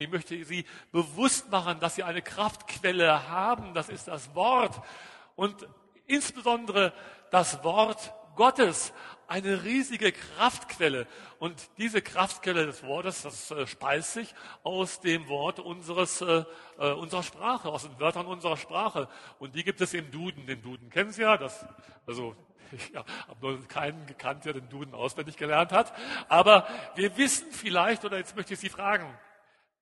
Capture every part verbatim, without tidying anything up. Ich möchte Sie bewusst machen, dass Sie eine Kraftquelle haben, das ist das Wort. Und insbesondere das Wort Gottes, eine riesige Kraftquelle. Und diese Kraftquelle des Wortes, das äh, speist sich aus dem Wort unseres, äh, unserer Sprache, aus den Wörtern unserer Sprache. Und die gibt es im Duden. Den Duden kennen Sie ja, das, also... Ich habe nur keinen gekannt, der den Duden auswendig gelernt hat. Aber wir wissen vielleicht, oder jetzt möchte ich Sie fragen,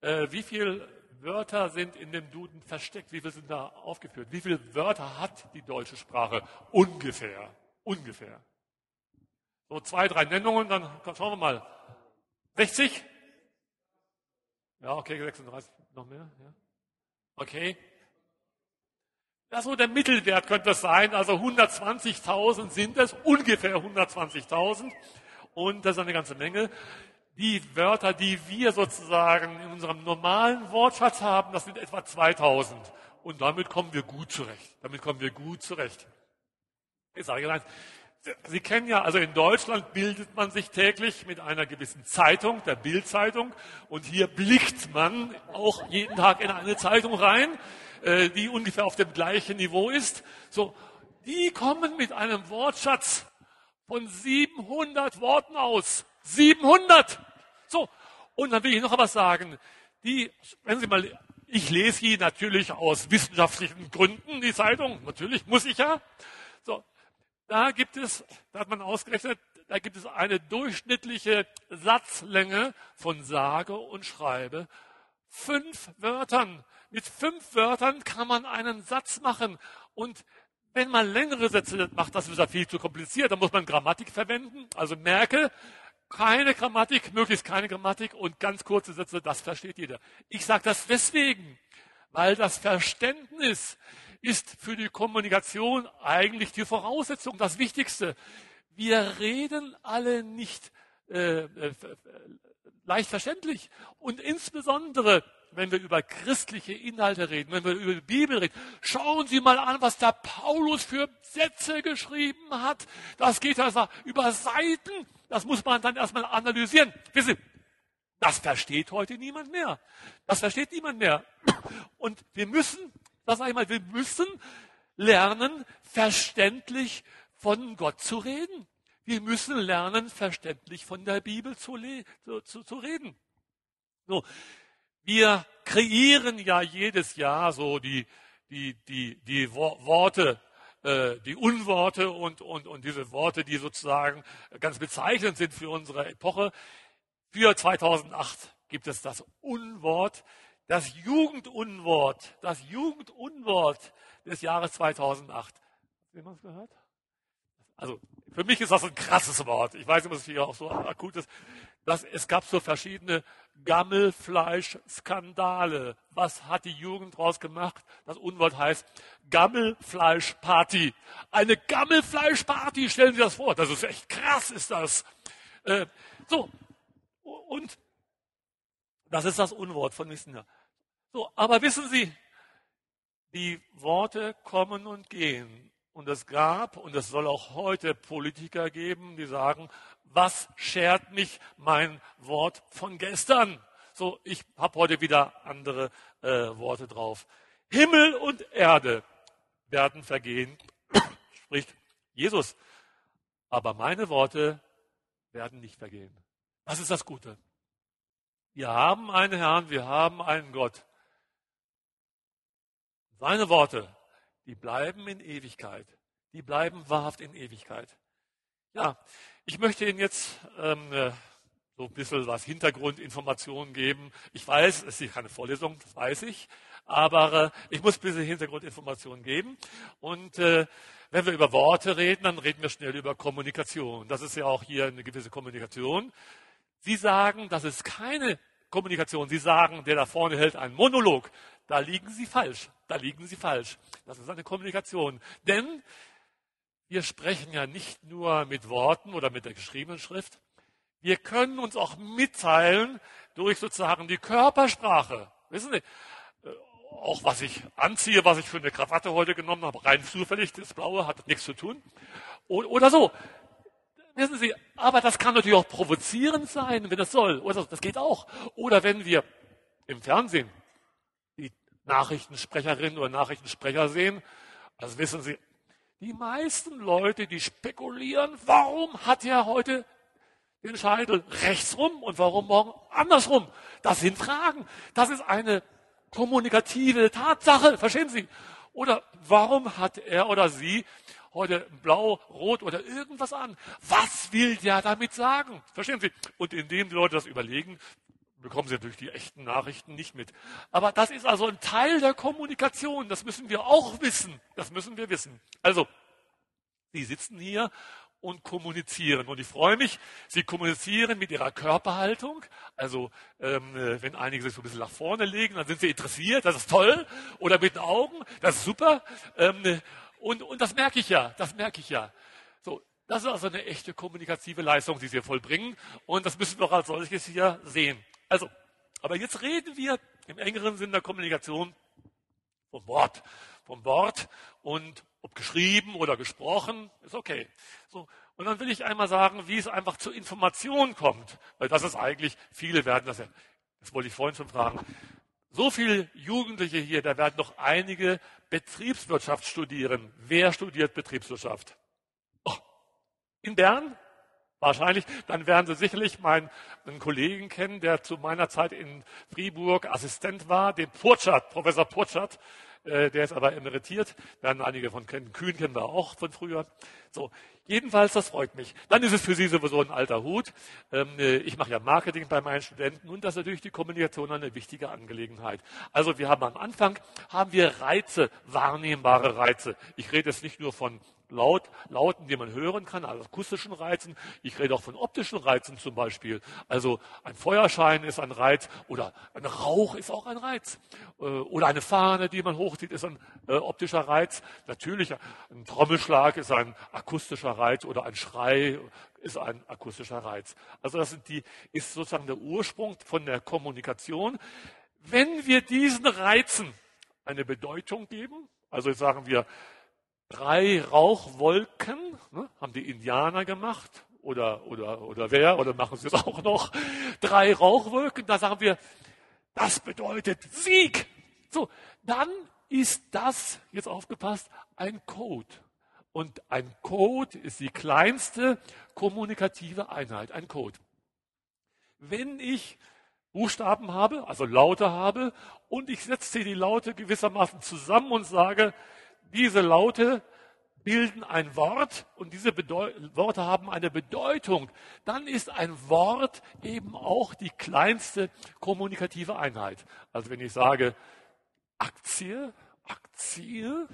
äh, wie viele Wörter sind in dem Duden versteckt? Wie viele sind da aufgeführt? Wie viele Wörter hat die deutsche Sprache? Ungefähr. Ungefähr. So zwei, drei Nennungen, dann schauen wir mal. sechzig? Ja, okay, sechsunddreißig. Noch mehr? Ja. Okay. Ja, so der Mittelwert könnte es sein, also hundertzwanzigtausend sind es, ungefähr hundertzwanzigtausend, und das ist eine ganze Menge. Die Wörter, die wir sozusagen in unserem normalen Wortschatz haben, das sind etwa zweitausend, und damit kommen wir gut zurecht, damit kommen wir gut zurecht. Ich sage Ihnen, Sie kennen ja, also in Deutschland bildet man sich täglich mit einer gewissen Zeitung, der Bild-Zeitung, und hier blickt man auch jeden Tag in eine Zeitung rein, die ungefähr auf dem gleichen Niveau ist. So, die kommen mit einem Wortschatz von siebenhundert Worten aus. siebenhundert! So, und dann will ich noch was sagen. Die, wenn Sie mal, ich lese sie natürlich aus wissenschaftlichen Gründen, die Zeitung, natürlich muss ich ja. So, da gibt es, da hat man ausgerechnet, da gibt es eine durchschnittliche Satzlänge von sage und schreibe fünf Wörtern. Mit fünf Wörtern kann man einen Satz machen. Und wenn man längere Sätze macht, das ist ja viel zu kompliziert. Da muss man Grammatik verwenden. Also merke, keine Grammatik, möglichst keine Grammatik und ganz kurze Sätze, das versteht jeder. Ich sage das deswegen, weil das Verständnis ist für die Kommunikation eigentlich die Voraussetzung, das Wichtigste. Wir reden alle nicht äh, äh, leicht verständlich. Und insbesondere wenn wir über christliche Inhalte reden, wenn wir über die Bibel reden, schauen Sie mal an, was der Paulus für Sätze geschrieben hat. Das geht also über Seiten. Das muss man dann erstmal analysieren. Wissen Sie, das versteht heute niemand mehr. Das versteht niemand mehr. Und wir müssen, das sage ich mal, wir müssen lernen, verständlich von Gott zu reden. Wir müssen lernen, verständlich von der Bibel zu, le- zu, zu, zu reden. So. Wir kreieren ja jedes Jahr so die, die, die, die Worte, äh, die Unworte und, und, und diese Worte, die sozusagen ganz bezeichnend sind für unsere Epoche. Für zweitausendacht gibt es das Unwort, das Jugendunwort, das Jugendunwort des Jahres zweitausendacht. Hat jemand gehört? Also für mich ist das ein krasses Wort. Ich weiß nicht, ob es hier auch so akut ist. Das, es gab so verschiedene Gammelfleisch-Skandale. Was hat die Jugend draus gemacht? Das Unwort heißt Gammelfleisch-Party. Eine Gammelfleisch-Party, stellen Sie das vor. Das ist echt krass, ist das. Äh, so, und das ist das Unwort von Missner. So, aber wissen Sie, die Worte kommen und gehen. Und es gab, und es soll auch heute Politiker geben, die sagen, was schert mich mein Wort von gestern? So, ich habe heute wieder andere äh, Worte drauf. Himmel und Erde werden vergehen, spricht Jesus. Aber meine Worte werden nicht vergehen. Das ist das Gute. Wir haben einen Herrn, wir haben einen Gott. Seine Worte, die bleiben in Ewigkeit. Die bleiben wahrhaft in Ewigkeit. Ja, ich möchte Ihnen jetzt ähm, so ein bisschen was Hintergrundinformationen geben. Ich weiß, es ist keine Vorlesung, das weiß ich. Aber äh, ich muss ein bisschen Hintergrundinformationen geben. Und äh, wenn wir über Worte reden, dann reden wir schnell über Kommunikation. Das ist ja auch hier eine gewisse Kommunikation. Sie sagen, das ist keine Kommunikation. Sie sagen, der da vorne hält einen Monolog. Da liegen Sie falsch. Da liegen Sie falsch. Das ist eine Kommunikation. Denn wir sprechen ja nicht nur mit Worten oder mit der geschriebenen Schrift. Wir können uns auch mitteilen durch sozusagen die Körpersprache. Wissen Sie, auch was ich anziehe, was ich für eine Krawatte heute genommen habe, rein zufällig, das Blaue hat nichts zu tun. Oder so. Wissen Sie, aber das kann natürlich auch provozierend sein, wenn das soll. Oder das geht auch. Oder wenn wir im Fernsehen die Nachrichtensprecherinnen oder Nachrichtensprecher sehen, also wissen Sie, die meisten Leute, die spekulieren, warum hat er heute den Scheitel rechts rum und warum morgen andersrum? Das sind Fragen. Das ist eine kommunikative Tatsache, verstehen Sie? Oder warum hat er oder sie heute blau, rot oder irgendwas an? Was will der damit sagen? Verstehen Sie? Und indem die Leute das überlegen, bekommen sie natürlich die echten Nachrichten nicht mit. Aber das ist also ein Teil der Kommunikation. Das müssen wir auch wissen. Das müssen wir wissen. Also, Sie sitzen hier und kommunizieren. Und ich freue mich, Sie kommunizieren mit Ihrer Körperhaltung. Also, ähm, wenn einige sich so ein bisschen nach vorne legen, dann sind Sie interessiert. Das ist toll. Oder mit den Augen. Das ist super. Ähm, und, und das merke ich ja. Das merke ich ja. So. Das ist also eine echte kommunikative Leistung, die Sie hier vollbringen. Und das müssen wir auch als solches hier sehen. Also, aber jetzt reden wir im engeren Sinn der Kommunikation vom Wort. Vom Wort und ob geschrieben oder gesprochen, ist okay. So, und dann will ich einmal sagen, wie es einfach zur Information kommt. Weil das ist eigentlich, viele werden das ja, das wollte ich vorhin schon fragen, so viele Jugendliche hier, da werden noch einige Betriebswirtschaft studieren. Wer studiert Betriebswirtschaft? Oh, in Bern? Wahrscheinlich, dann werden Sie sicherlich meinen einen Kollegen kennen, der zu meiner Zeit in Fribourg Assistent war, den Purtschat, Professor Purtschat, äh, der ist aber emeritiert, werden einige von kennen, Kühn kennen wir auch von früher. So, jedenfalls, das freut mich. Dann ist es für Sie sowieso ein alter Hut. Ähm, ich mache ja Marketing bei meinen Studenten und das ist natürlich die Kommunikation eine wichtige Angelegenheit. Also wir haben am Anfang, haben wir Reize, wahrnehmbare Reize. Ich rede jetzt nicht nur von Laut, Lauten, die man hören kann, also akustischen Reizen. Ich rede auch von optischen Reizen zum Beispiel. Also ein Feuerschein ist ein Reiz oder ein Rauch ist auch ein Reiz. Oder eine Fahne, die man hochzieht, ist ein äh, optischer Reiz. Natürlich, ein Trommelschlag ist ein akustischer Reiz oder ein Schrei ist ein akustischer Reiz. Also das sind die, ist sozusagen der Ursprung von der Kommunikation. Wenn wir diesen Reizen eine Bedeutung geben, also jetzt sagen wir, drei Rauchwolken, ne, haben die Indianer gemacht oder, oder, oder wer, oder machen sie es auch noch. Drei Rauchwolken, da sagen wir, das bedeutet Sieg. So, dann ist das, jetzt aufgepasst, ein Code. Und ein Code ist die kleinste kommunikative Einheit, ein Code. Wenn ich Buchstaben habe, also Laute habe, und ich setze die Laute gewissermaßen zusammen und sage, diese Laute bilden ein Wort und diese Bedeu- Worte haben eine Bedeutung. Dann ist ein Wort eben auch die kleinste kommunikative Einheit. Also wenn ich sage Aktie, Aktie,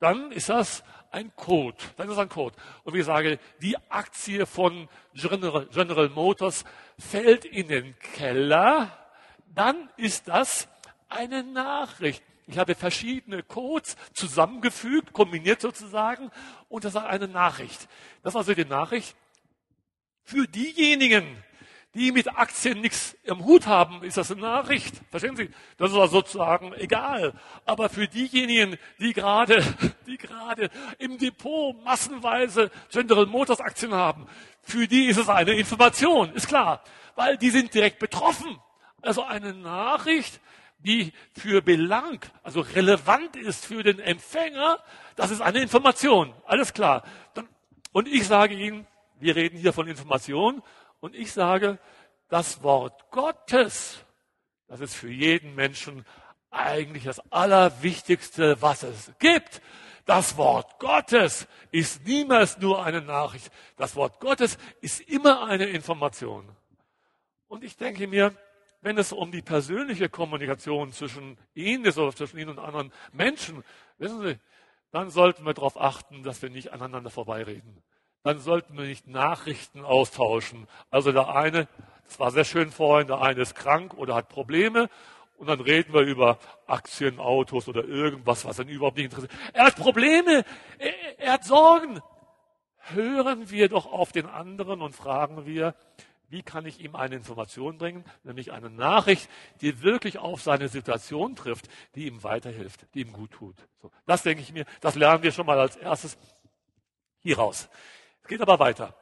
dann ist das ein Code. Dann ist das ein Code. Und wenn ich sage, die Aktie von General, General Motors fällt in den Keller, dann ist das eine Nachricht. Ich habe verschiedene Codes zusammengefügt, kombiniert sozusagen, und das ist eine Nachricht. Das ist also die Nachricht. Für diejenigen, die mit Aktien nichts im Hut haben, ist das eine Nachricht. Verstehen Sie? Das ist also sozusagen egal. Aber für diejenigen, die gerade, die gerade im Depot massenweise General Motors Aktien haben, für die ist es eine Information, ist klar. Weil die sind direkt betroffen. Also eine Nachricht, die für Belang, also relevant ist für den Empfänger, das ist eine Information. Alles klar. Und ich sage Ihnen, wir reden hier von Information, und ich sage, das Wort Gottes, das ist für jeden Menschen eigentlich das Allerwichtigste, was es gibt. Das Wort Gottes ist niemals nur eine Nachricht. Das Wort Gottes ist immer eine Information. Und ich denke mir, wenn es um die persönliche Kommunikation zwischen Ihnen oder zwischen Ihnen und anderen Menschen, wissen Sie, dann sollten wir darauf achten, dass wir nicht aneinander vorbeireden. Dann sollten wir nicht Nachrichten austauschen. Also der eine, das war sehr schön vorhin, der eine ist krank oder hat Probleme und dann reden wir über Aktien, Autos oder irgendwas, was ihn überhaupt nicht interessiert. Er hat Probleme, er, er hat Sorgen. Hören wir doch auf den anderen und fragen wir, wie kann ich ihm eine Information bringen, nämlich eine Nachricht, die wirklich auf seine Situation trifft, die ihm weiterhilft, die ihm gut tut. So, das denke ich mir, das lernen wir schon mal als erstes hier raus. Es geht aber weiter.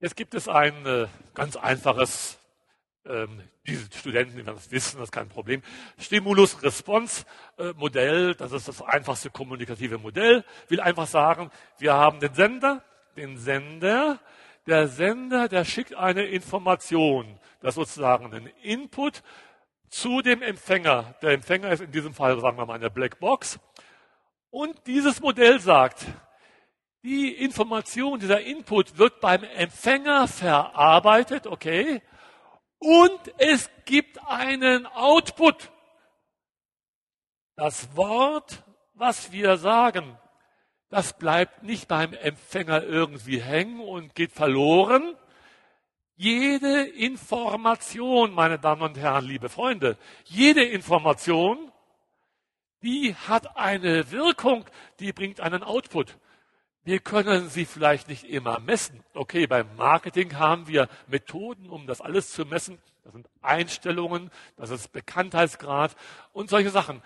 Jetzt gibt es ein äh, ganz einfaches Ähm, diese Studenten, die das wissen, das ist kein Problem. Stimulus-Response-Modell, das ist das einfachste kommunikative Modell, will einfach sagen, wir haben den Sender, den Sender, der Sender, der schickt eine Information, das ist sozusagen ein Input zu dem Empfänger. Der Empfänger ist in diesem Fall, sagen wir mal, eine Blackbox. Und dieses Modell sagt, die Information, dieser Input wird beim Empfänger verarbeitet, okay, und es gibt einen Output. Das Wort, was wir sagen, das bleibt nicht beim Empfänger irgendwie hängen und geht verloren. Jede Information, meine Damen und Herren, liebe Freunde, jede Information, die hat eine Wirkung, die bringt einen Output. Wir können sie vielleicht nicht immer messen. Okay, beim Marketing haben wir Methoden, um das alles zu messen. Das sind Einstellungen, das ist Bekanntheitsgrad und solche Sachen.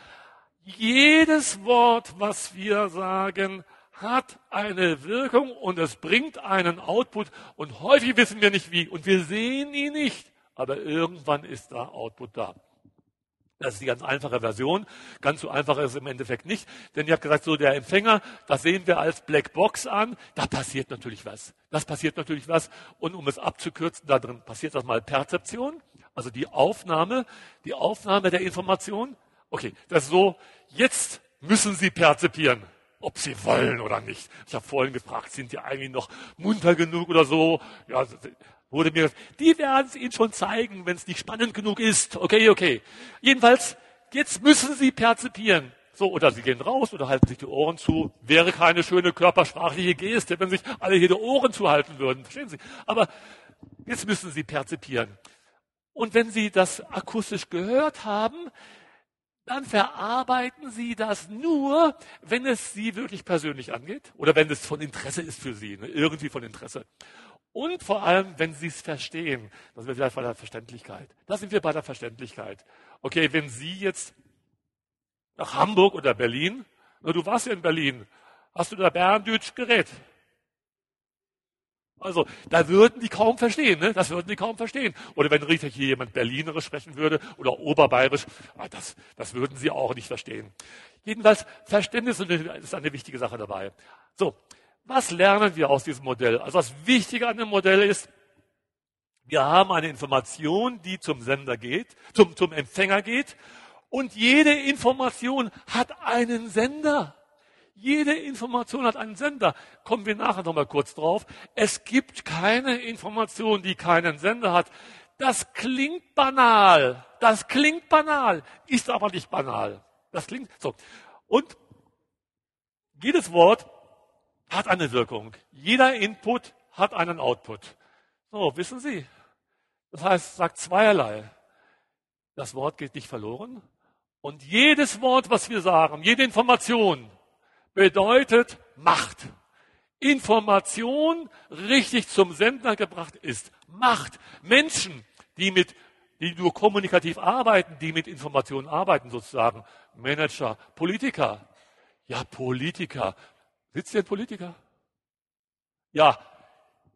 Jedes Wort, was wir sagen, hat eine Wirkung und es bringt einen Output. Und häufig wissen wir nicht wie und wir sehen ihn nicht. Aber irgendwann ist da Output da. Das ist die ganz einfache Version. Ganz so einfach ist es im Endeffekt nicht. Denn ich habe gesagt, so der Empfänger, das sehen wir als Blackbox an. Da passiert natürlich was. Das passiert natürlich was. Und um es abzukürzen, da drin passiert das mal Perzeption. Also die Aufnahme, die Aufnahme der Information. Okay, das ist so, jetzt müssen Sie perzipieren, ob Sie wollen oder nicht. Ich habe vorhin gefragt, sind die eigentlich noch munter genug oder so? Ja, wurde mir gesagt, die werden es Ihnen schon zeigen, wenn es nicht spannend genug ist. Okay, okay. Jedenfalls, jetzt müssen Sie perzipieren. So, oder Sie gehen raus oder halten sich die Ohren zu. Wäre keine schöne körpersprachliche Geste, wenn sich alle hier die Ohren zuhalten würden. Verstehen Sie? Aber jetzt müssen Sie perzipieren. Und wenn Sie das akustisch gehört haben, dann verarbeiten Sie das nur, wenn es Sie wirklich persönlich angeht oder wenn es von Interesse ist für Sie, ne? Irgendwie von Interesse. Und vor allem, wenn Sie es verstehen. Da sind wir vielleicht bei der Verständlichkeit. Da sind wir bei der Verständlichkeit. Okay, wenn Sie jetzt nach Hamburg oder Berlin, na, du warst ja in Berlin, hast du da Berndeutsch geredet? Also, da würden die kaum verstehen, ne? Das würden die kaum verstehen. Oder wenn richtig hier jemand Berlinerisch sprechen würde oder Oberbayerisch, das, das würden sie auch nicht verstehen. Jedenfalls, Verständnis ist eine wichtige Sache dabei. So, was lernen wir aus diesem Modell? Also, das Wichtige an dem Modell ist, wir haben eine Information, die zum Sender geht, zum, zum Empfänger geht. Und jede Information hat einen Sender. Jede Information hat einen Sender. Kommen wir nachher nochmal kurz drauf. Es gibt keine Information, die keinen Sender hat. Das klingt banal. Das klingt banal, ist aber nicht banal. Das klingt so. Und jedes Wort hat eine Wirkung. Jeder Input hat einen Output. So, wissen Sie? Das heißt, sagt zweierlei. Das Wort geht nicht verloren. Und jedes Wort, was wir sagen, jede Information, bedeutet Macht. Information richtig zum Sender gebracht ist Macht. Menschen, die mit, die nur kommunikativ arbeiten, die mit Informationen arbeiten sozusagen. Manager, Politiker. Ja, Politiker. Sitzt hier ein Politiker? Ja.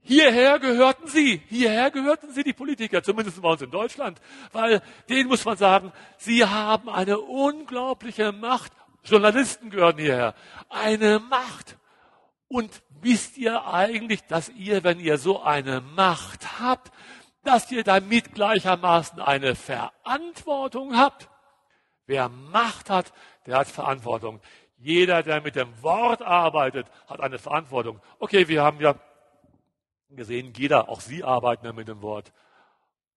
Hierher gehörten sie, hierher gehörten sie, die Politiker, zumindest bei uns in Deutschland. Weil denen muss man sagen, sie haben eine unglaubliche Macht. Journalisten gehören hierher. Eine Macht. Und wisst ihr eigentlich, dass ihr, wenn ihr so eine Macht habt, dass ihr damit gleichermaßen eine Verantwortung habt? Wer Macht hat, der hat Verantwortung. Jeder, der mit dem Wort arbeitet, hat eine Verantwortung. Okay, wir haben ja gesehen, jeder, auch Sie arbeiten ja mit dem Wort.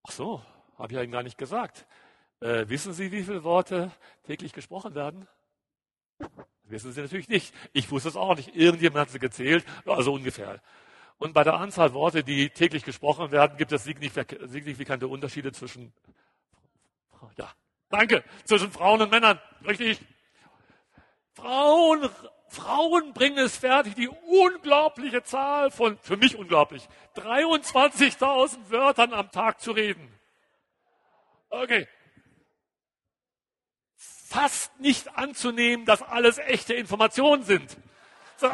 Ach so, habe ich Ihnen gar nicht gesagt. Äh, wissen Sie, wie viele Worte täglich gesprochen werden? Wissen Sie natürlich nicht. Ich wusste es auch nicht. Irgendjemand hat sie gezählt, also ungefähr. Und bei der Anzahl Worte, die täglich gesprochen werden, gibt es signifikante Unterschiede zwischen, ja, danke, zwischen Frauen und Männern. Richtig. Frauen, Frauen bringen es fertig, die unglaubliche Zahl von, für mich unglaublich, dreiundzwanzigtausend Wörtern am Tag zu reden. Okay. Fast nicht anzunehmen, dass alles echte Informationen sind. So.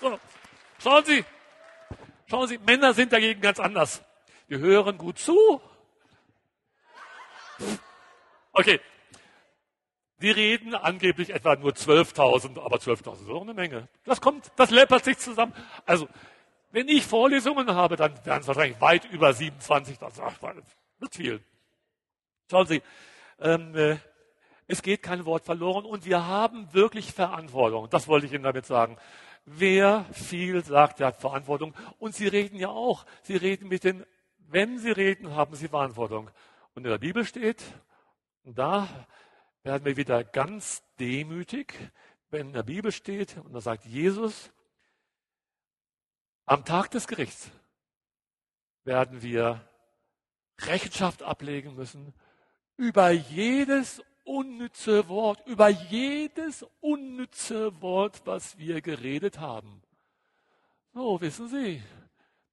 So. Schauen Sie, Schauen Sie, Männer sind dagegen ganz anders. Wir hören gut zu. Okay. Die reden angeblich etwa nur zwölftausend, aber zwölftausend ist auch eine Menge. Das kommt, das läppert sich zusammen. Also, wenn ich Vorlesungen habe, dann werden es wahrscheinlich weit über siebenundzwanzigtausend. Nicht viel. Schauen Sie, ähm, äh, es geht kein Wort verloren und wir haben wirklich Verantwortung. Das wollte ich Ihnen damit sagen. Wer viel sagt, der hat Verantwortung. Und Sie reden ja auch. Sie reden mit den, wenn Sie reden, haben Sie Verantwortung. Und in der Bibel steht, und da werden wir wieder ganz demütig, wenn in der Bibel steht, und da sagt Jesus, am Tag des Gerichts werden wir Rechenschaft ablegen müssen über jedes unnütze Wort, über jedes unnütze Wort, was wir geredet haben. So, wissen Sie,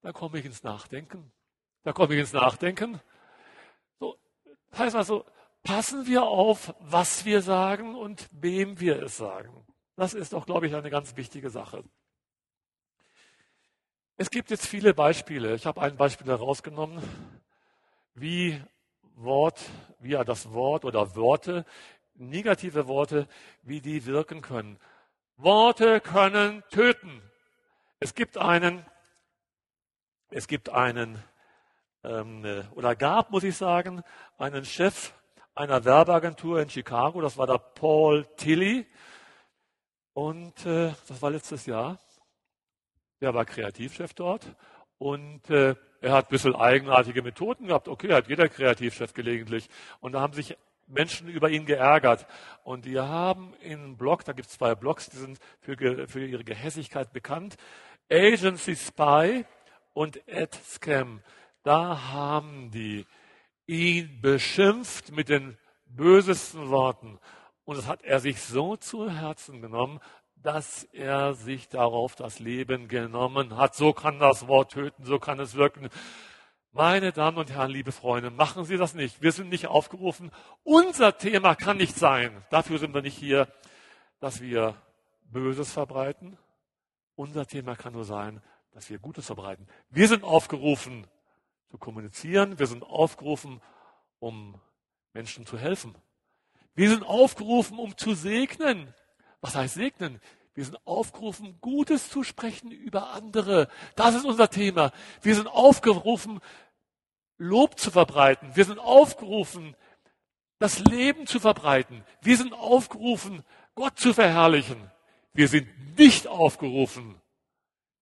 da komme ich ins Nachdenken. Da komme ich ins Nachdenken. So, das heißt also, passen wir auf, was wir sagen und wem wir es sagen. Das ist doch, glaube ich, eine ganz wichtige Sache. Es gibt jetzt viele Beispiele. Ich habe ein Beispiel herausgenommen, wie Wort, wie ja das Wort oder Worte, negative Worte, wie die wirken können. Worte können töten. Es gibt einen, es gibt einen, ähm, oder gab, muss ich sagen, einen Chef einer Werbeagentur in Chicago, das war der Paul Tilley. Und äh, das war letztes Jahr. Der war Kreativchef dort. Und äh, er hat ein bisschen eigenartige Methoden gehabt. Okay, hat jeder Kreativchef gelegentlich. Und da haben sich Menschen über ihn geärgert. Und die haben in einem Blog, da gibt es zwei Blogs, die sind für, für ihre Gehässigkeit bekannt, Agency Spy und AdScam. Da haben die ihn beschimpft mit den bösesten Worten. Und das hat er sich so zu Herzen genommen, dass er sich darauf das Leben genommen hat. So kann das Wort töten, so kann es wirken. Meine Damen und Herren, liebe Freunde, machen Sie das nicht. Wir sind nicht aufgerufen. Unser Thema kann nicht sein. Dafür sind wir nicht hier, dass wir Böses verbreiten. Unser Thema kann nur sein, dass wir Gutes verbreiten. Wir sind aufgerufen zu kommunizieren. Wir sind aufgerufen, um Menschen zu helfen. Wir sind aufgerufen, um zu segnen. Was heißt segnen? Wir sind aufgerufen, Gutes zu sprechen über andere. Das ist unser Thema. Wir sind aufgerufen, Lob zu verbreiten. Wir sind aufgerufen, das Leben zu verbreiten. Wir sind aufgerufen, Gott zu verherrlichen. Wir sind nicht aufgerufen,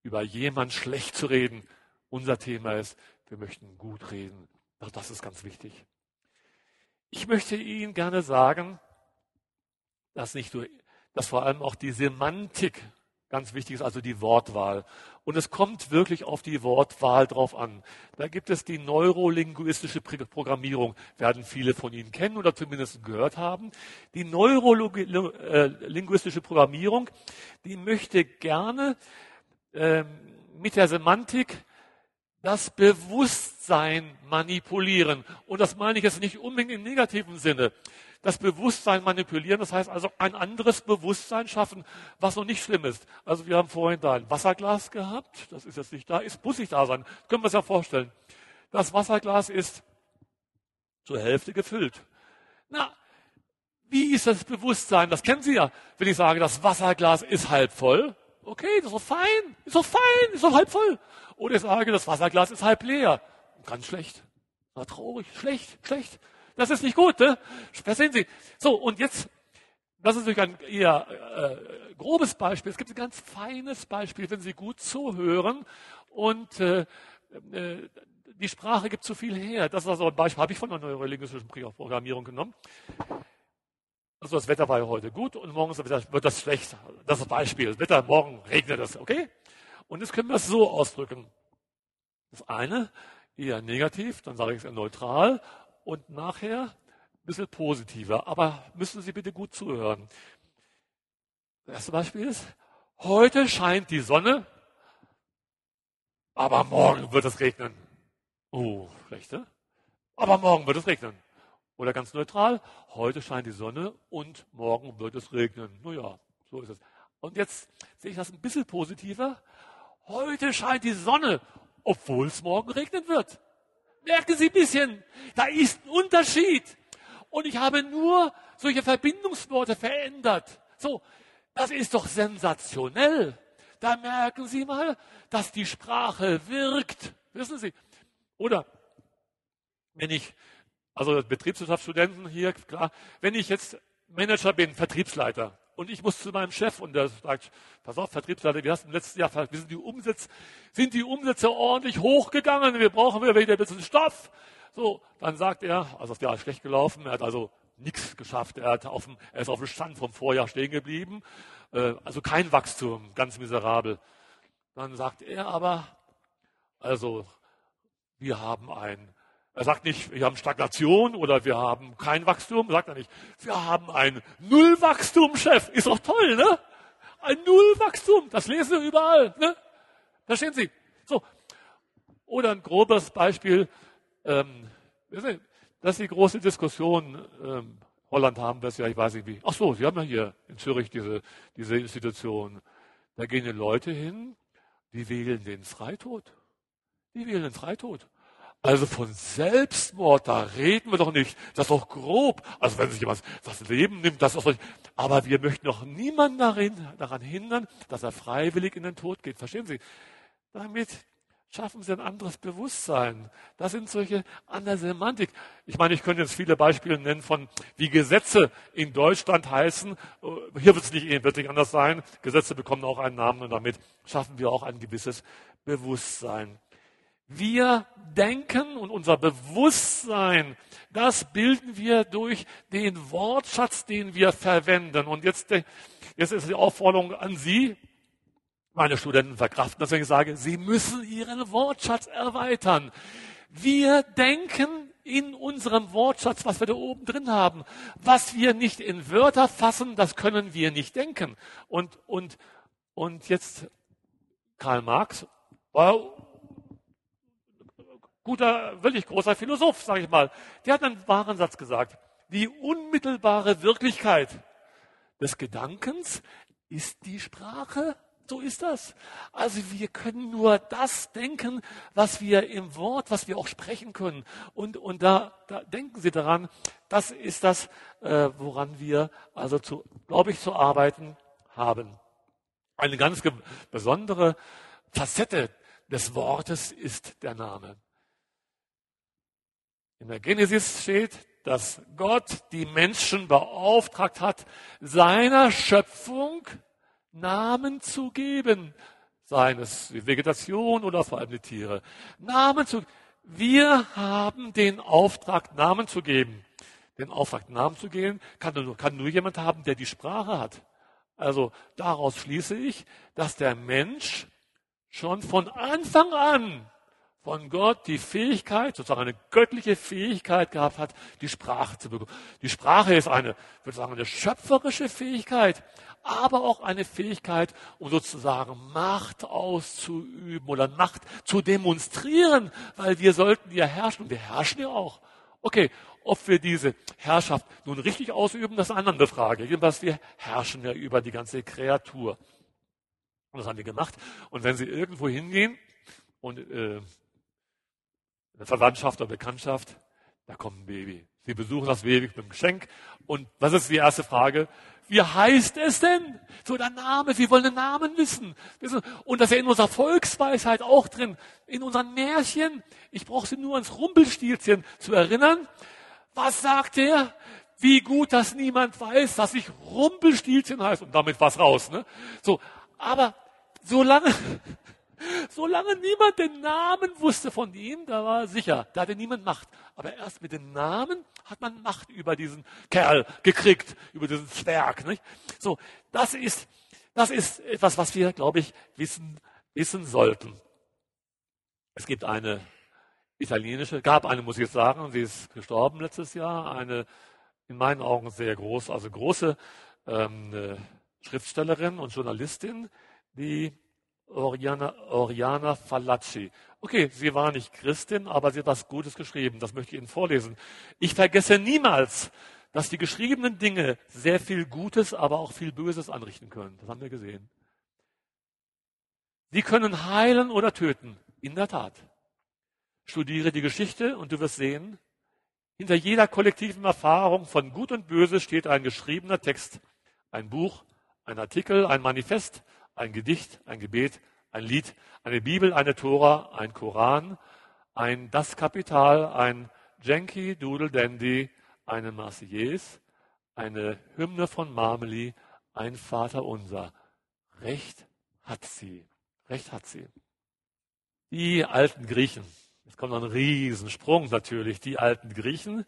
über jemand schlecht zu reden. Unser Thema ist, wir möchten gut reden. Doch das ist ganz wichtig. Ich möchte Ihnen gerne sagen, dass nicht nur dass vor allem auch die Semantik ganz wichtig ist, also die Wortwahl. Und es kommt wirklich auf die Wortwahl drauf an. Da gibt es die neurolinguistische Programmierung, werden viele von Ihnen kennen oder zumindest gehört haben. Die neurolinguistische Programmierung, die möchte gerne äh, mit der Semantik das Bewusstsein manipulieren. Und das meine ich jetzt nicht unbedingt im negativen Sinne. Das Bewusstsein manipulieren, das heißt also ein anderes Bewusstsein schaffen, was noch nicht schlimm ist. Also wir haben vorhin da ein Wasserglas gehabt, das ist jetzt nicht da, ist muss nicht da sein, können wir uns ja vorstellen. Das Wasserglas ist zur Hälfte gefüllt. Na, wie ist das Bewusstsein? Das kennen Sie ja, wenn ich sage, das Wasserglas ist halb voll. Okay, das ist so fein, ist so fein, ist so halb voll. Oder ich sage, das Wasserglas ist halb leer. Ganz schlecht, na traurig, schlecht, schlecht. Das ist nicht gut, ne? Verstehen Sie? So, und jetzt, das ist natürlich ein eher äh, grobes Beispiel. Es gibt ein ganz feines Beispiel, wenn Sie gut zuhören. Und äh, äh, die Sprache gibt so viel her. Das ist also ein Beispiel, habe ich von der neurolinguistischen Programmierung genommen. Also das Wetter war ja heute gut und morgen wird das schlecht. Das ist ein Beispiel. Das Wetter, morgen regnet es, okay? Und jetzt können wir es so ausdrücken. Das eine eher negativ, dann sage ich es eher neutral. Und nachher ein bisschen positiver. Aber müssen Sie bitte gut zuhören. Das erste Beispiel ist, heute scheint die Sonne, aber morgen wird es regnen. Oh, schlecht, ne? Aber morgen wird es regnen. Oder ganz neutral, heute scheint die Sonne und morgen wird es regnen. Naja, so ist es. Und jetzt sehe ich das ein bisschen positiver. Heute scheint die Sonne obwohl es morgen regnen wird. Merken Sie ein bisschen, da ist ein Unterschied. Und ich habe nur solche Verbindungsworte verändert. So, das ist doch sensationell. Da merken Sie mal, dass die Sprache wirkt. Wissen Sie? Oder wenn ich, also Betriebswissenschaftsstudenten hier, klar, wenn ich jetzt Manager bin, Vertriebsleiter, und ich muss zu meinem Chef und der sagt, pass auf, Vertriebsleiter, wir hast im letzten Jahr, wir sind die Umsätze, sind die Umsätze ordentlich hochgegangen, wir brauchen wieder ein bisschen Stoff. So, dann sagt er, also das Jahr ist schlecht gelaufen, er hat also nichts geschafft, er, hat auf dem, er ist auf dem Stand vom Vorjahr stehen geblieben, äh, also kein Wachstum, ganz miserabel. Dann sagt er aber, also wir haben ein, er sagt nicht, wir haben Stagnation oder wir haben kein Wachstum, sagt er nicht. Wir haben ein Nullwachstum, Chef. Ist doch toll, ne? Ein Nullwachstum, das lesen wir überall, ne? Verstehen Sie? So. Oder ein grobes Beispiel, ähm, wissen Sie, dass die große Diskussion, ähm, Holland haben wir es ja, ich weiß nicht wie. Ach so, Sie haben ja hier in Zürich diese, diese Institution. Da gehen die Leute hin, die wählen den Freitod. Die wählen den Freitod. Also von Selbstmord, da reden wir doch nicht. Das ist doch grob. Also wenn sich jemand das Leben nimmt, das ist doch nicht. Aber wir möchten doch niemanden darin, daran hindern, dass er freiwillig in den Tod geht. Verstehen Sie? Damit schaffen Sie ein anderes Bewusstsein. Das sind solche andere Semantik. Ich meine, ich könnte jetzt viele Beispiele nennen von, wie Gesetze in Deutschland heißen. Hier wird es nicht, wird nicht anders sein. Gesetze bekommen auch einen Namen und damit schaffen wir auch ein gewisses Bewusstsein. Wir denken und unser Bewusstsein, das bilden wir durch den Wortschatz, den wir verwenden. Und jetzt, jetzt ist die Aufforderung an Sie, meine Studenten verkraften, deswegen sage ich, Sie müssen Ihren Wortschatz erweitern. Wir denken in unserem Wortschatz, was wir da oben drin haben. Was wir nicht in Wörter fassen, das können wir nicht denken. Und, und, und jetzt Karl Marx war guter, wirklich großer Philosoph, sage ich mal, der hat einen wahren Satz gesagt. Die unmittelbare Wirklichkeit des Gedankens ist die Sprache. So ist das. Also wir können nur das denken, was wir im Wort, was wir auch sprechen können. Und, und da, da denken Sie daran, das ist das, äh, woran wir also, zu, glaube ich, zu arbeiten haben. Eine ganz besondere Facette des Wortes ist der Name. In der Genesis steht, dass Gott die Menschen beauftragt hat, seiner Schöpfung Namen zu geben. Seien es die Vegetation oder vor allem die Tiere. Namen zu, wir haben den Auftrag, Namen zu geben. Den Auftrag, Namen zu geben, kann nur, kann nur jemand haben, der die Sprache hat. Also daraus schließe ich, dass der Mensch schon von Anfang an von Gott die Fähigkeit, sozusagen eine göttliche Fähigkeit gehabt hat, die Sprache zu bekommen. Die Sprache ist eine, ich würde sagen, eine schöpferische Fähigkeit, aber auch eine Fähigkeit, um sozusagen Macht auszuüben oder Macht zu demonstrieren, weil wir sollten ja herrschen und wir herrschen ja auch. Okay, ob wir diese Herrschaft nun richtig ausüben, das ist eine andere Frage. Jedenfalls, wir herrschen ja über die ganze Kreatur. Und das haben wir gemacht. Und wenn Sie irgendwo hingehen und äh, eine Verwandtschaft oder Bekanntschaft, da kommt ein Baby. Sie besuchen das Baby mit einem Geschenk. Und was ist die erste Frage? Wie heißt es denn? So der Name, wir wollen den Namen wissen. Und das ist ja in unserer Volksweisheit auch drin, in unseren Märchen. Ich brauche Sie nur ans Rumpelstilzchen zu erinnern. Was sagt er? Wie gut, dass niemand weiß, dass ich Rumpelstilzchen heiße. Und damit was raus, ne? So, aber solange... Solange niemand den Namen wusste von ihm, da war er sicher, da hatte niemand Macht. Aber erst mit dem Namen hat man Macht über diesen Kerl gekriegt, über diesen Zwerg. Nicht? So, das ist, das ist etwas, was wir, glaube ich, wissen, wissen sollten. Es gibt eine italienische, gab eine, muss ich sagen, sie ist gestorben letztes Jahr, eine in meinen Augen sehr groß, also große ähm, Schriftstellerin und Journalistin, die Oriana, Oriana Falacci. Okay, sie war nicht Christin, aber sie hat was Gutes geschrieben. Das möchte ich Ihnen vorlesen. Ich vergesse niemals, dass die geschriebenen Dinge sehr viel Gutes, aber auch viel Böses anrichten können. Das haben wir gesehen. Sie können heilen oder töten. In der Tat. Studiere die Geschichte und du wirst sehen, hinter jeder kollektiven Erfahrung von Gut und Böse steht ein geschriebener Text, ein Buch, ein Artikel, ein Manifest, ein Gedicht, ein Gebet, ein Lied, eine Bibel, eine Tora, ein Koran, ein Das Kapital, ein Yankee Doodle Dandy, eine Marseillaise, eine Hymne von Marmeli, ein Vaterunser. Recht hat sie. Recht hat sie. Die alten Griechen, jetzt kommt noch ein Riesensprung natürlich, die alten Griechen,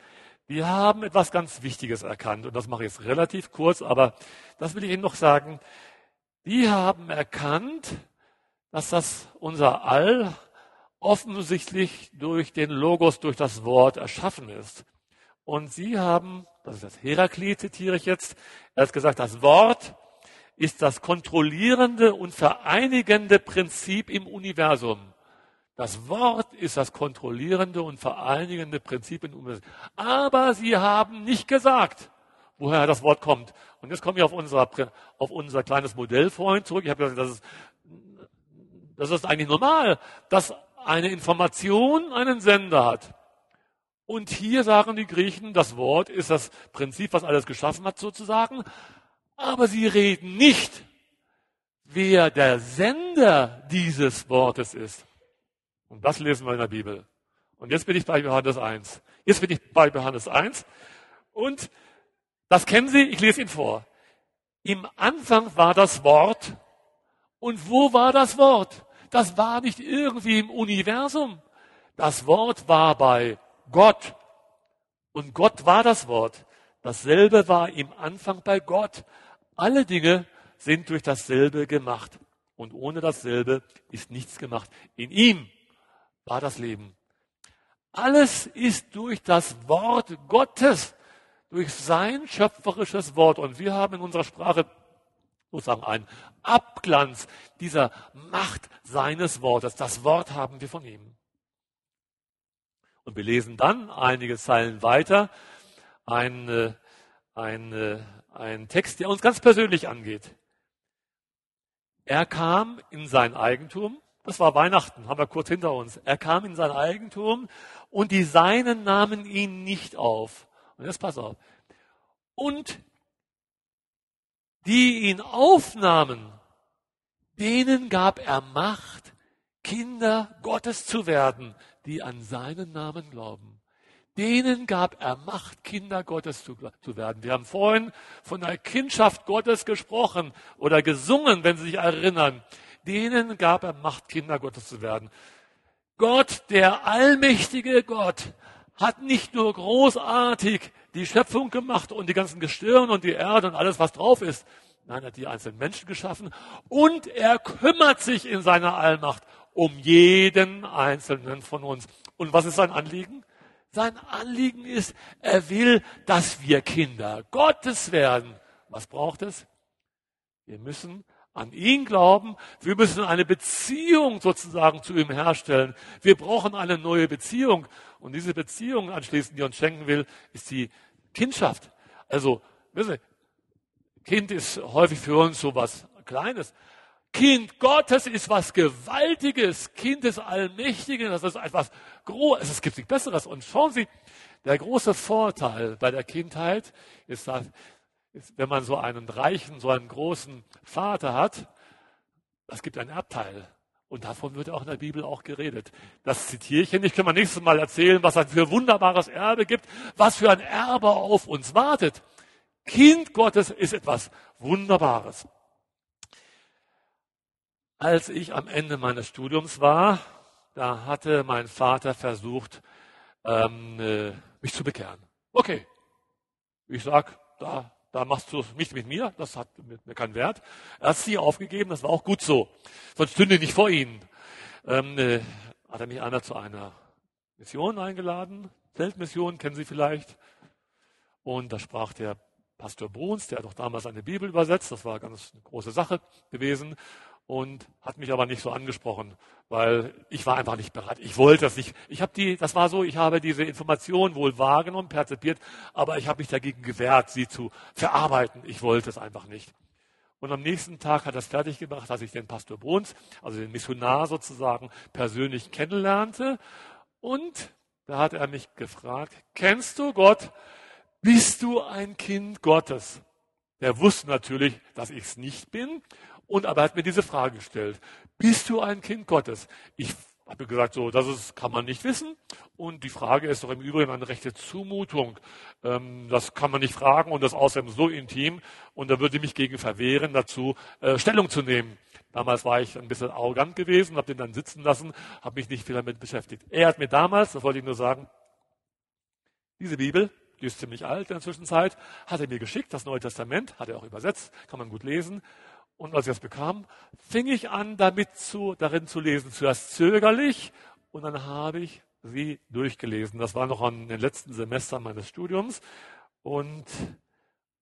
die haben etwas ganz Wichtiges erkannt. Und das mache ich jetzt relativ kurz, aber das will ich Ihnen noch sagen. Die haben erkannt, dass das unser All offensichtlich durch den Logos, durch das Wort erschaffen ist. Und sie haben, das ist das Heraklit, zitiere ich jetzt, er hat gesagt, das Wort ist das kontrollierende und vereinigende Prinzip im Universum. Das Wort ist das kontrollierende und vereinigende Prinzip im Universum. Aber sie haben nicht gesagt, woher das Wort kommt. Und jetzt komme ich auf, unser, auf unser kleines Modell vorhin zurück. Ich habe gesagt, das ist, das ist eigentlich normal, dass eine Information einen Sender hat. Und hier sagen die Griechen, das Wort ist das Prinzip, was alles geschaffen hat sozusagen. Aber sie reden nicht, wer der Sender dieses Wortes ist. Und das lesen wir in der Bibel. Und jetzt bin ich bei Johannes eins. Jetzt bin ich bei Johannes eins. Und das kennen Sie, ich lese Ihnen vor. Im Anfang war das Wort. Und wo war das Wort? Das war nicht irgendwie im Universum. Das Wort war bei Gott. Und Gott war das Wort. Dasselbe war im Anfang bei Gott. Alle Dinge sind durch dasselbe gemacht. Und ohne dasselbe ist nichts gemacht. In ihm war das Leben. Alles ist durch das Wort Gottes, durch sein schöpferisches Wort. Und wir haben in unserer Sprache sozusagen einen Abglanz dieser Macht seines Wortes. Das Wort haben wir von ihm. Und wir lesen dann einige Zeilen weiter, Ein, ein, ein Text, der uns ganz persönlich angeht. Er kam in sein Eigentum, das war Weihnachten, haben wir kurz hinter uns. Er kam in sein Eigentum und die Seinen nahmen ihn nicht auf. Und jetzt pass auf. Und die ihn aufnahmen, denen gab er Macht, Kinder Gottes zu werden, die an seinen Namen glauben. Denen gab er Macht, Kinder Gottes zu, zu werden. Wir haben vorhin von der Kindschaft Gottes gesprochen oder gesungen, wenn Sie sich erinnern. Denen gab er Macht, Kinder Gottes zu werden. Gott, der allmächtige Gott, hat nicht nur großartig die Schöpfung gemacht und die ganzen Gestirne und die Erde und alles, was drauf ist. Nein, er hat die einzelnen Menschen geschaffen. Und er kümmert sich in seiner Allmacht um jeden Einzelnen von uns. Und was ist sein Anliegen? Sein Anliegen ist, er will, dass wir Kinder Gottes werden. Was braucht es? Wir müssen an ihn glauben. Wir müssen eine Beziehung sozusagen zu ihm herstellen. Wir brauchen eine neue Beziehung. Und diese Beziehung anschließend, die uns schenken will, ist die Kindschaft. Also, wissen Sie, Kind ist häufig für uns so was Kleines. Kind Gottes ist was Gewaltiges, Kind des Allmächtigen, das ist etwas Großes, es gibt nichts Besseres. Und schauen Sie, der große Vorteil bei der Kindheit ist, wenn man so einen reichen, so einen großen Vater hat, das gibt einen Erbteil. Und davon wird auch in der Bibel auch geredet. Das zitiere ich hier nicht, können wir nächstes Mal erzählen, was es für wunderbares Erbe gibt, was für ein Erbe auf uns wartet. Kind Gottes ist etwas Wunderbares. Als ich am Ende meines Studiums war, da hatte mein Vater versucht, ähm, mich zu bekehren. Okay, ich sag, da, da machst du nicht mit mir, das hat mit mir keinen Wert. Er hat sie aufgegeben, das war auch gut so, sonst stünde ich nicht vor ihnen. Ähm, äh, hat er mich einer zu einer Mission eingeladen, Zeltmission, kennen Sie vielleicht. Und da sprach der Pastor Bruns, der hat auch damals eine Bibel übersetzt, das war ganz eine große Sache gewesen. Und hat mich aber nicht so angesprochen, weil ich war einfach nicht bereit. Ich wollte das nicht. Ich habe die, das war so, ich habe diese Information wohl wahrgenommen, perzipiert, aber ich habe mich dagegen gewehrt, sie zu verarbeiten. Ich wollte es einfach nicht. Und am nächsten Tag hat er es fertig gemacht, dass ich den Pastor Bruns, also den Missionar sozusagen, persönlich kennenlernte. Und da hat er mich gefragt, kennst du Gott? Bist du ein Kind Gottes? Der wusste natürlich, dass ich es nicht bin, und aber hat mir diese Frage gestellt. Bist du ein Kind Gottes? Ich habe gesagt, so, das ist, kann man nicht wissen. Und die Frage ist doch im Übrigen eine rechte Zumutung. Ähm, das kann man nicht fragen und das außerdem so intim. Und da würde ich mich gegen verwehren, dazu äh, Stellung zu nehmen. Damals war ich ein bisschen arrogant gewesen, habe den dann sitzen lassen, habe mich nicht viel damit beschäftigt. Er hat mir damals, das wollte ich nur sagen, diese Bibel, die ist ziemlich alt in der Zwischenzeit, hat er mir geschickt, das Neue Testament, hat er auch übersetzt, kann man gut lesen. Und als ich das bekam, fing ich an, damit zu, darin zu lesen, zuerst zögerlich, und dann habe ich sie durchgelesen. Das war noch an den letzten Semestern meines Studiums, und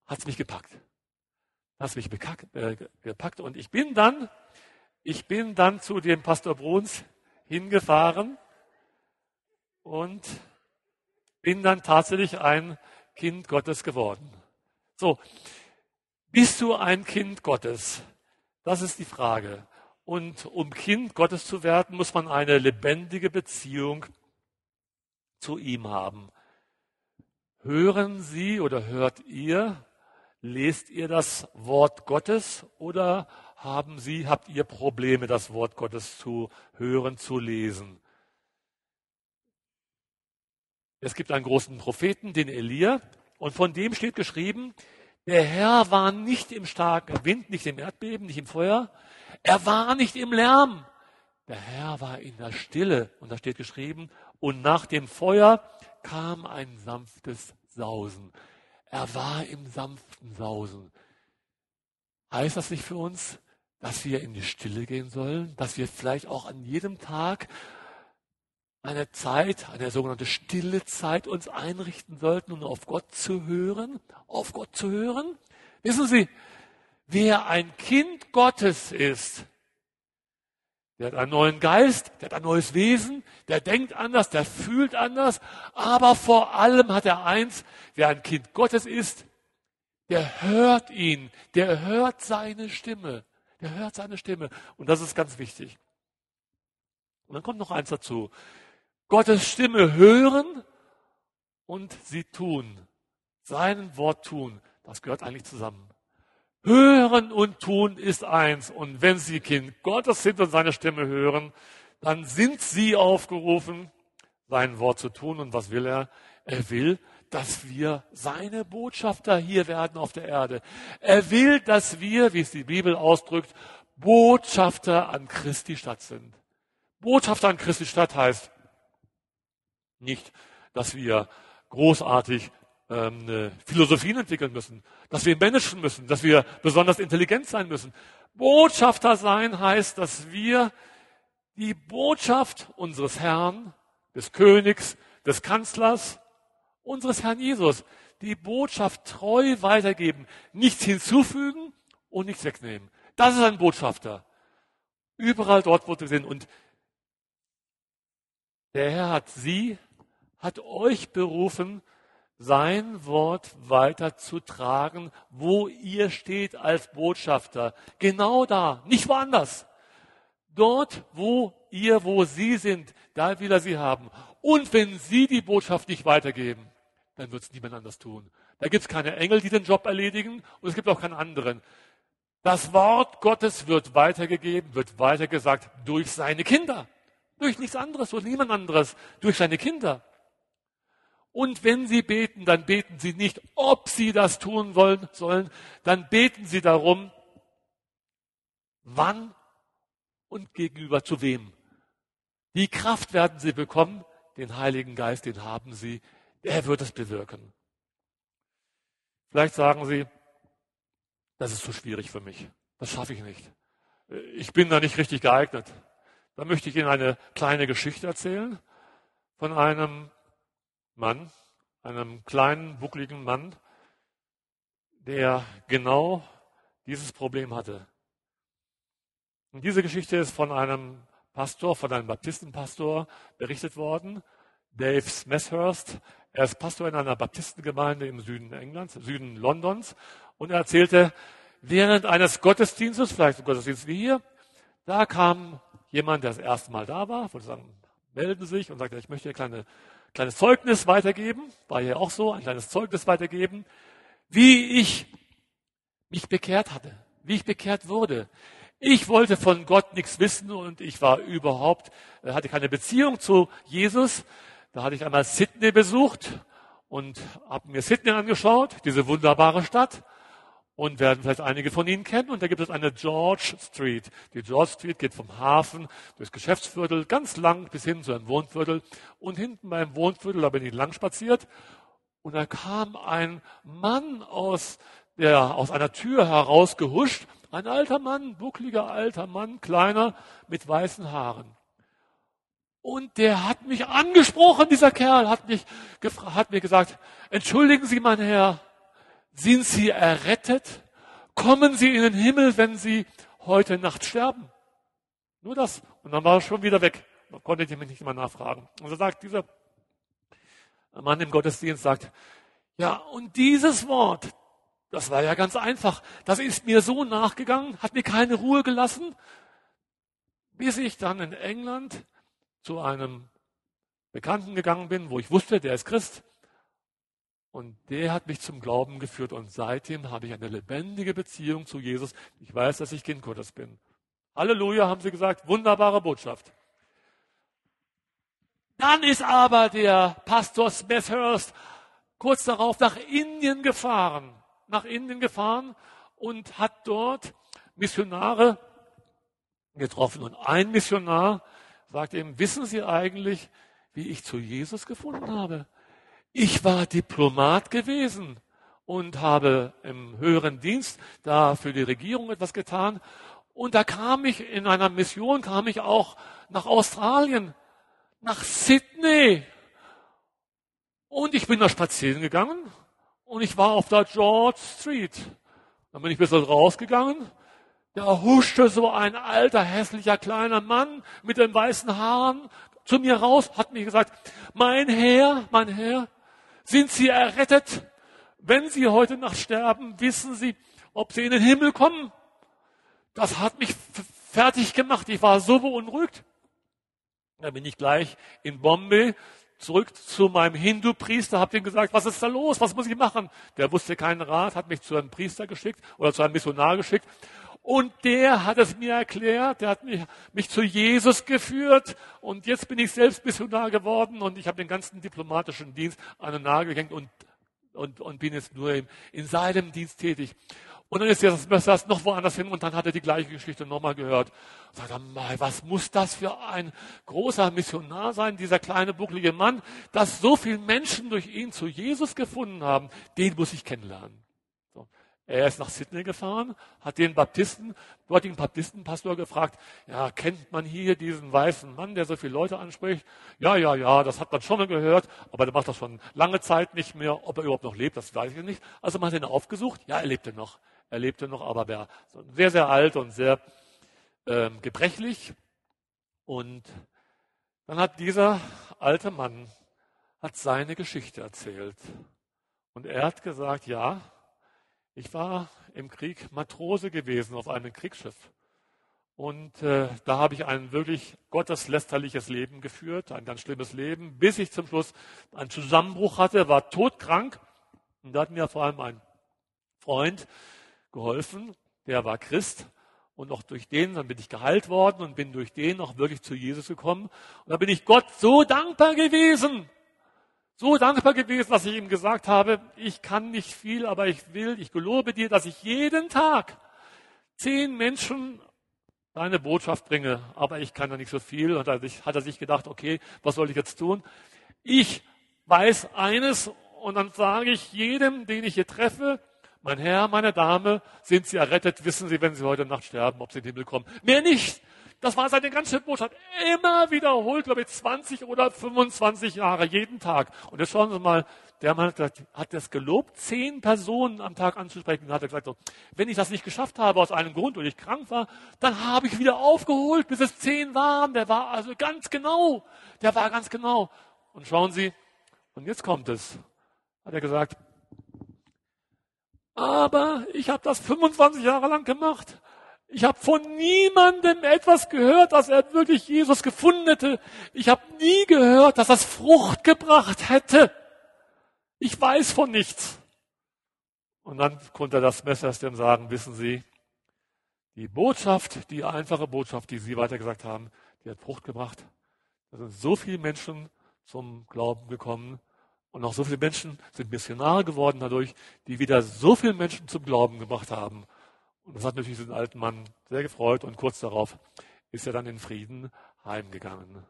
hat es mich gepackt. Hat es mich bekackt, äh, gepackt und ich bin dann, ich bin dann zu dem Pastor Bruns hingefahren und bin dann tatsächlich ein Kind Gottes geworden. So, bist du ein Kind Gottes? Das ist die Frage. Und um Kind Gottes zu werden, muss man eine lebendige Beziehung zu ihm haben. Hören Sie oder hört ihr, lest ihr das Wort Gottes, oder haben Sie, habt ihr Probleme, das Wort Gottes zu hören, zu lesen? Es gibt einen großen Propheten, den Elia, und von dem steht geschrieben, der Herr war nicht im starken Wind, nicht im Erdbeben, nicht im Feuer, er war nicht im Lärm. Der Herr war in der Stille, und da steht geschrieben, und nach dem Feuer kam ein sanftes Sausen. Er war im sanften Sausen. Heißt das nicht für uns, dass wir in die Stille gehen sollen, dass wir vielleicht auch an jedem Tag eine Zeit, eine sogenannte stille Zeit uns einrichten sollten, um auf Gott zu hören, auf Gott zu hören. Wissen Sie, wer ein Kind Gottes ist, der hat einen neuen Geist, der hat ein neues Wesen, der denkt anders, der fühlt anders, aber vor allem hat er eins, wer ein Kind Gottes ist, der hört ihn, der hört seine Stimme, der hört seine Stimme, und das ist ganz wichtig. Und dann kommt noch eins dazu. Gottes Stimme hören und sie tun. Sein Wort tun. Das gehört eigentlich zusammen. Hören und tun ist eins. Und wenn Sie Kind Gottes sind und seine Stimme hören, dann sind Sie aufgerufen, sein Wort zu tun. Und was will er? Er will, dass wir seine Botschafter hier werden auf der Erde. Er will, dass wir, wie es die Bibel ausdrückt, Botschafter an Christi Stadt sind. Botschafter an Christi Stadt heißt nicht, dass wir großartig ähm, Philosophien entwickeln müssen, dass wir managen müssen, dass wir besonders intelligent sein müssen. Botschafter sein heißt, dass wir die Botschaft unseres Herrn, des Königs, des Kanzlers, unseres Herrn Jesus, die Botschaft treu weitergeben, nichts hinzufügen und nichts wegnehmen. Das ist ein Botschafter. Überall dort, wo wir sind. Und der Herr hat Sie, hat euch berufen, sein Wort weiterzutragen, wo ihr steht als Botschafter. Genau da, nicht woanders. Dort, wo ihr, wo Sie sind, da will er Sie haben. Und wenn Sie die Botschaft nicht weitergeben, dann wird es niemand anders tun. Da gibt es keine Engel, die den Job erledigen, und es gibt auch keinen anderen. Das Wort Gottes wird weitergegeben, wird weitergesagt durch seine Kinder. Durch nichts anderes, durch niemand anderes, durch seine Kinder. Und wenn Sie beten, dann beten Sie nicht, ob Sie das tun wollen, sollen, dann beten Sie darum, wann und gegenüber zu wem. Die Kraft werden Sie bekommen, den Heiligen Geist, den haben Sie, er wird es bewirken. Vielleicht sagen Sie, das ist zu schwierig für mich, das schaffe ich nicht. Ich bin da nicht richtig geeignet. Da möchte ich Ihnen eine kleine Geschichte erzählen von einem Mann, einem kleinen, buckligen Mann, der genau dieses Problem hatte. Und diese Geschichte ist von einem Pastor, von einem Baptistenpastor berichtet worden, Dave Smithhurst. Er ist Pastor in einer Baptistengemeinde im Süden Englands, Süden Londons, und er erzählte, während eines Gottesdienstes, vielleicht ein Gottesdienst wie hier, da kam jemand, der das erste Mal da war, wollte sagen, melden sich und sagte, ich möchte ein kleine, kleines Zeugnis weitergeben, war ja auch so, ein kleines Zeugnis weitergeben, wie ich mich bekehrt hatte, wie ich bekehrt wurde. Ich wollte von Gott nichts wissen und ich war überhaupt, hatte keine Beziehung zu Jesus. Da hatte ich einmal Sydney besucht und habe mir Sydney angeschaut, diese wunderbare Stadt. Und werden vielleicht einige von Ihnen kennen. Und da gibt es eine George Street. Die George Street geht vom Hafen durchs Geschäftsviertel ganz lang bis hin zu einem Wohnviertel. Und hinten beim Wohnviertel, da bin ich lang spaziert. Und da kam ein Mann aus, der, aus einer Tür herausgehuscht. Ein alter Mann, buckliger alter Mann, kleiner, mit weißen Haaren. Und der hat mich angesprochen, dieser Kerl, hat, mich gefra- hat mir gesagt, entschuldigen Sie, mein Herr, sind Sie errettet? Kommen Sie in den Himmel, wenn Sie heute Nacht sterben? Nur das. Und dann war er schon wieder weg. Man konnte ich mich nicht mal nachfragen. Und so sagt dieser Mann im Gottesdienst, sagt, ja, und dieses Wort, das war ja ganz einfach. Das ist mir so nachgegangen, hat mir keine Ruhe gelassen, bis ich dann in England zu einem Bekannten gegangen bin, wo ich wusste, der ist Christ. Und der hat mich zum Glauben geführt. Und seitdem habe ich eine lebendige Beziehung zu Jesus. Ich weiß, dass ich Kind Gottes bin. Halleluja, haben sie gesagt. Wunderbare Botschaft. Dann ist aber der Pastor Smithhurst kurz darauf nach Indien gefahren. nach Indien gefahren und hat dort Missionare getroffen. Und ein Missionar sagt ihm, wissen Sie eigentlich, wie ich zu Jesus gefunden habe? Ich war Diplomat gewesen und habe im höheren Dienst da für die Regierung etwas getan. Und da kam ich in einer Mission, kam ich auch nach Australien, nach Sydney. Und ich bin da spazieren gegangen. Und ich war auf der George Street. Dann bin ich ein bisschen rausgegangen. Da huschte so ein alter, hässlicher, kleiner Mann mit den weißen Haaren zu mir raus, hat mir gesagt, mein Herr, mein Herr, sind Sie errettet? Wenn Sie heute Nacht sterben, wissen Sie, ob Sie in den Himmel kommen? Das hat mich f- fertig gemacht. Ich war so beunruhigt. Dann bin ich gleich in Bombay zurück zu meinem Hindu-Priester, habe ihm gesagt, was ist da los, was muss ich machen? Der wusste keinen Rat, hat mich zu einem Priester geschickt oder zu einem Missionar geschickt. Und der hat es mir erklärt, der hat mich, mich zu Jesus geführt. Und jetzt bin ich selbst Missionar geworden und ich habe den ganzen diplomatischen Dienst an den Nagel gehängt und, und, und bin jetzt nur in, in seinem Dienst tätig. Und dann ist jetzt das Messer noch woanders hin und dann hat er die gleiche Geschichte nochmal gehört. Sagt er, was muss das für ein großer Missionar sein, dieser kleine, bucklige Mann, dass so viele Menschen durch ihn zu Jesus gefunden haben. Den muss ich kennenlernen. So. Er ist nach Sydney gefahren, hat den Baptisten, dortigen Baptistenpastor gefragt, ja, kennt man hier diesen weißen Mann, der so viele Leute anspricht? Ja, ja, ja, das hat man schon mal gehört, aber der macht das schon lange Zeit nicht mehr. Ob er überhaupt noch lebt, das weiß ich nicht. Also man hat ihn aufgesucht, ja, er lebte noch. Er lebte noch, aber war sehr, sehr alt und sehr ähm, gebrechlich. Und dann hat dieser alte Mann hat seine Geschichte erzählt. Und er hat gesagt, ja, ich war im Krieg Matrose gewesen auf einem Kriegsschiff. Und äh, da habe ich ein wirklich gotteslästerliches Leben geführt, ein ganz schlimmes Leben, bis ich zum Schluss einen Zusammenbruch hatte, war todkrank. Und da hat mir vor allem ein Freund geholfen, der war Christ und auch durch den, dann bin ich geheilt worden und bin durch den auch wirklich zu Jesus gekommen und da bin ich Gott so dankbar gewesen, so dankbar gewesen, dass ich ihm gesagt habe, ich kann nicht viel, aber ich will, ich gelobe dir, dass ich jeden Tag zehn Menschen deine Botschaft bringe, aber ich kann da nicht so viel und da hat er sich gedacht, okay, was soll ich jetzt tun? Ich weiß eines und dann sage ich jedem, den ich hier treffe, mein Herr, meine Dame, sind Sie errettet? Wissen Sie, wenn Sie heute Nacht sterben, ob Sie in den Himmel kommen? Mehr nicht. Das war seine ganze Botschaft. Immer wiederholt, glaube ich, zwanzig oder fünfundzwanzig Jahre, jeden Tag. Und jetzt schauen Sie mal, der Mann hat das gelobt, zehn Personen am Tag anzusprechen. Und hat er gesagt, so, wenn ich das nicht geschafft habe aus einem Grund und ich krank war, dann habe ich wieder aufgeholt, bis es zehn waren. Der war also ganz genau. Der war ganz genau. Und schauen Sie, und jetzt kommt es. Hat er gesagt, aber ich habe das fünfundzwanzig Jahre lang gemacht. Ich habe von niemandem etwas gehört, dass er wirklich Jesus gefunden hätte. Ich habe nie gehört, dass das Frucht gebracht hätte. Ich weiß von nichts. Und dann konnte das Messerstechen sagen, wissen Sie, die Botschaft, die einfache Botschaft, die Sie weitergesagt haben, die hat Frucht gebracht. Da sind so viele Menschen zum Glauben gekommen und auch so viele Menschen sind Missionare geworden dadurch, die wieder so viele Menschen zum Glauben gebracht haben. Und das hat natürlich diesen alten Mann sehr gefreut und kurz darauf ist er dann in Frieden heimgegangen.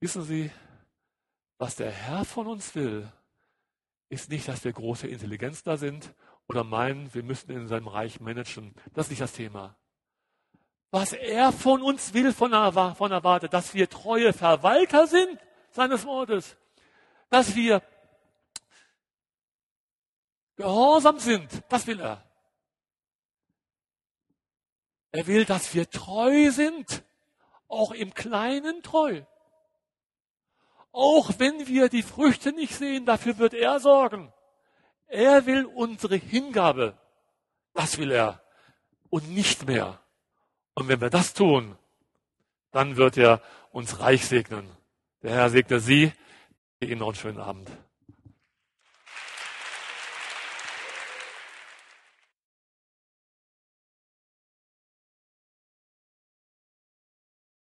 Wissen Sie, was der Herr von uns will, ist nicht, dass wir große Intelligenzler sind oder meinen, wir müssen in seinem Reich managen. Das ist nicht das Thema. Was er von uns will, von erwartet, dass wir treue Verwalter sind seines Wortes, dass wir gehorsam sind, das will er. Er will, dass wir treu sind, auch im Kleinen treu. Auch wenn wir die Früchte nicht sehen, dafür wird er sorgen. Er will unsere Hingabe, das will er, und nicht mehr. Und wenn wir das tun, dann wird er uns reich segnen. Der Herr segne Sie. Ihnen noch einen schönen Abend.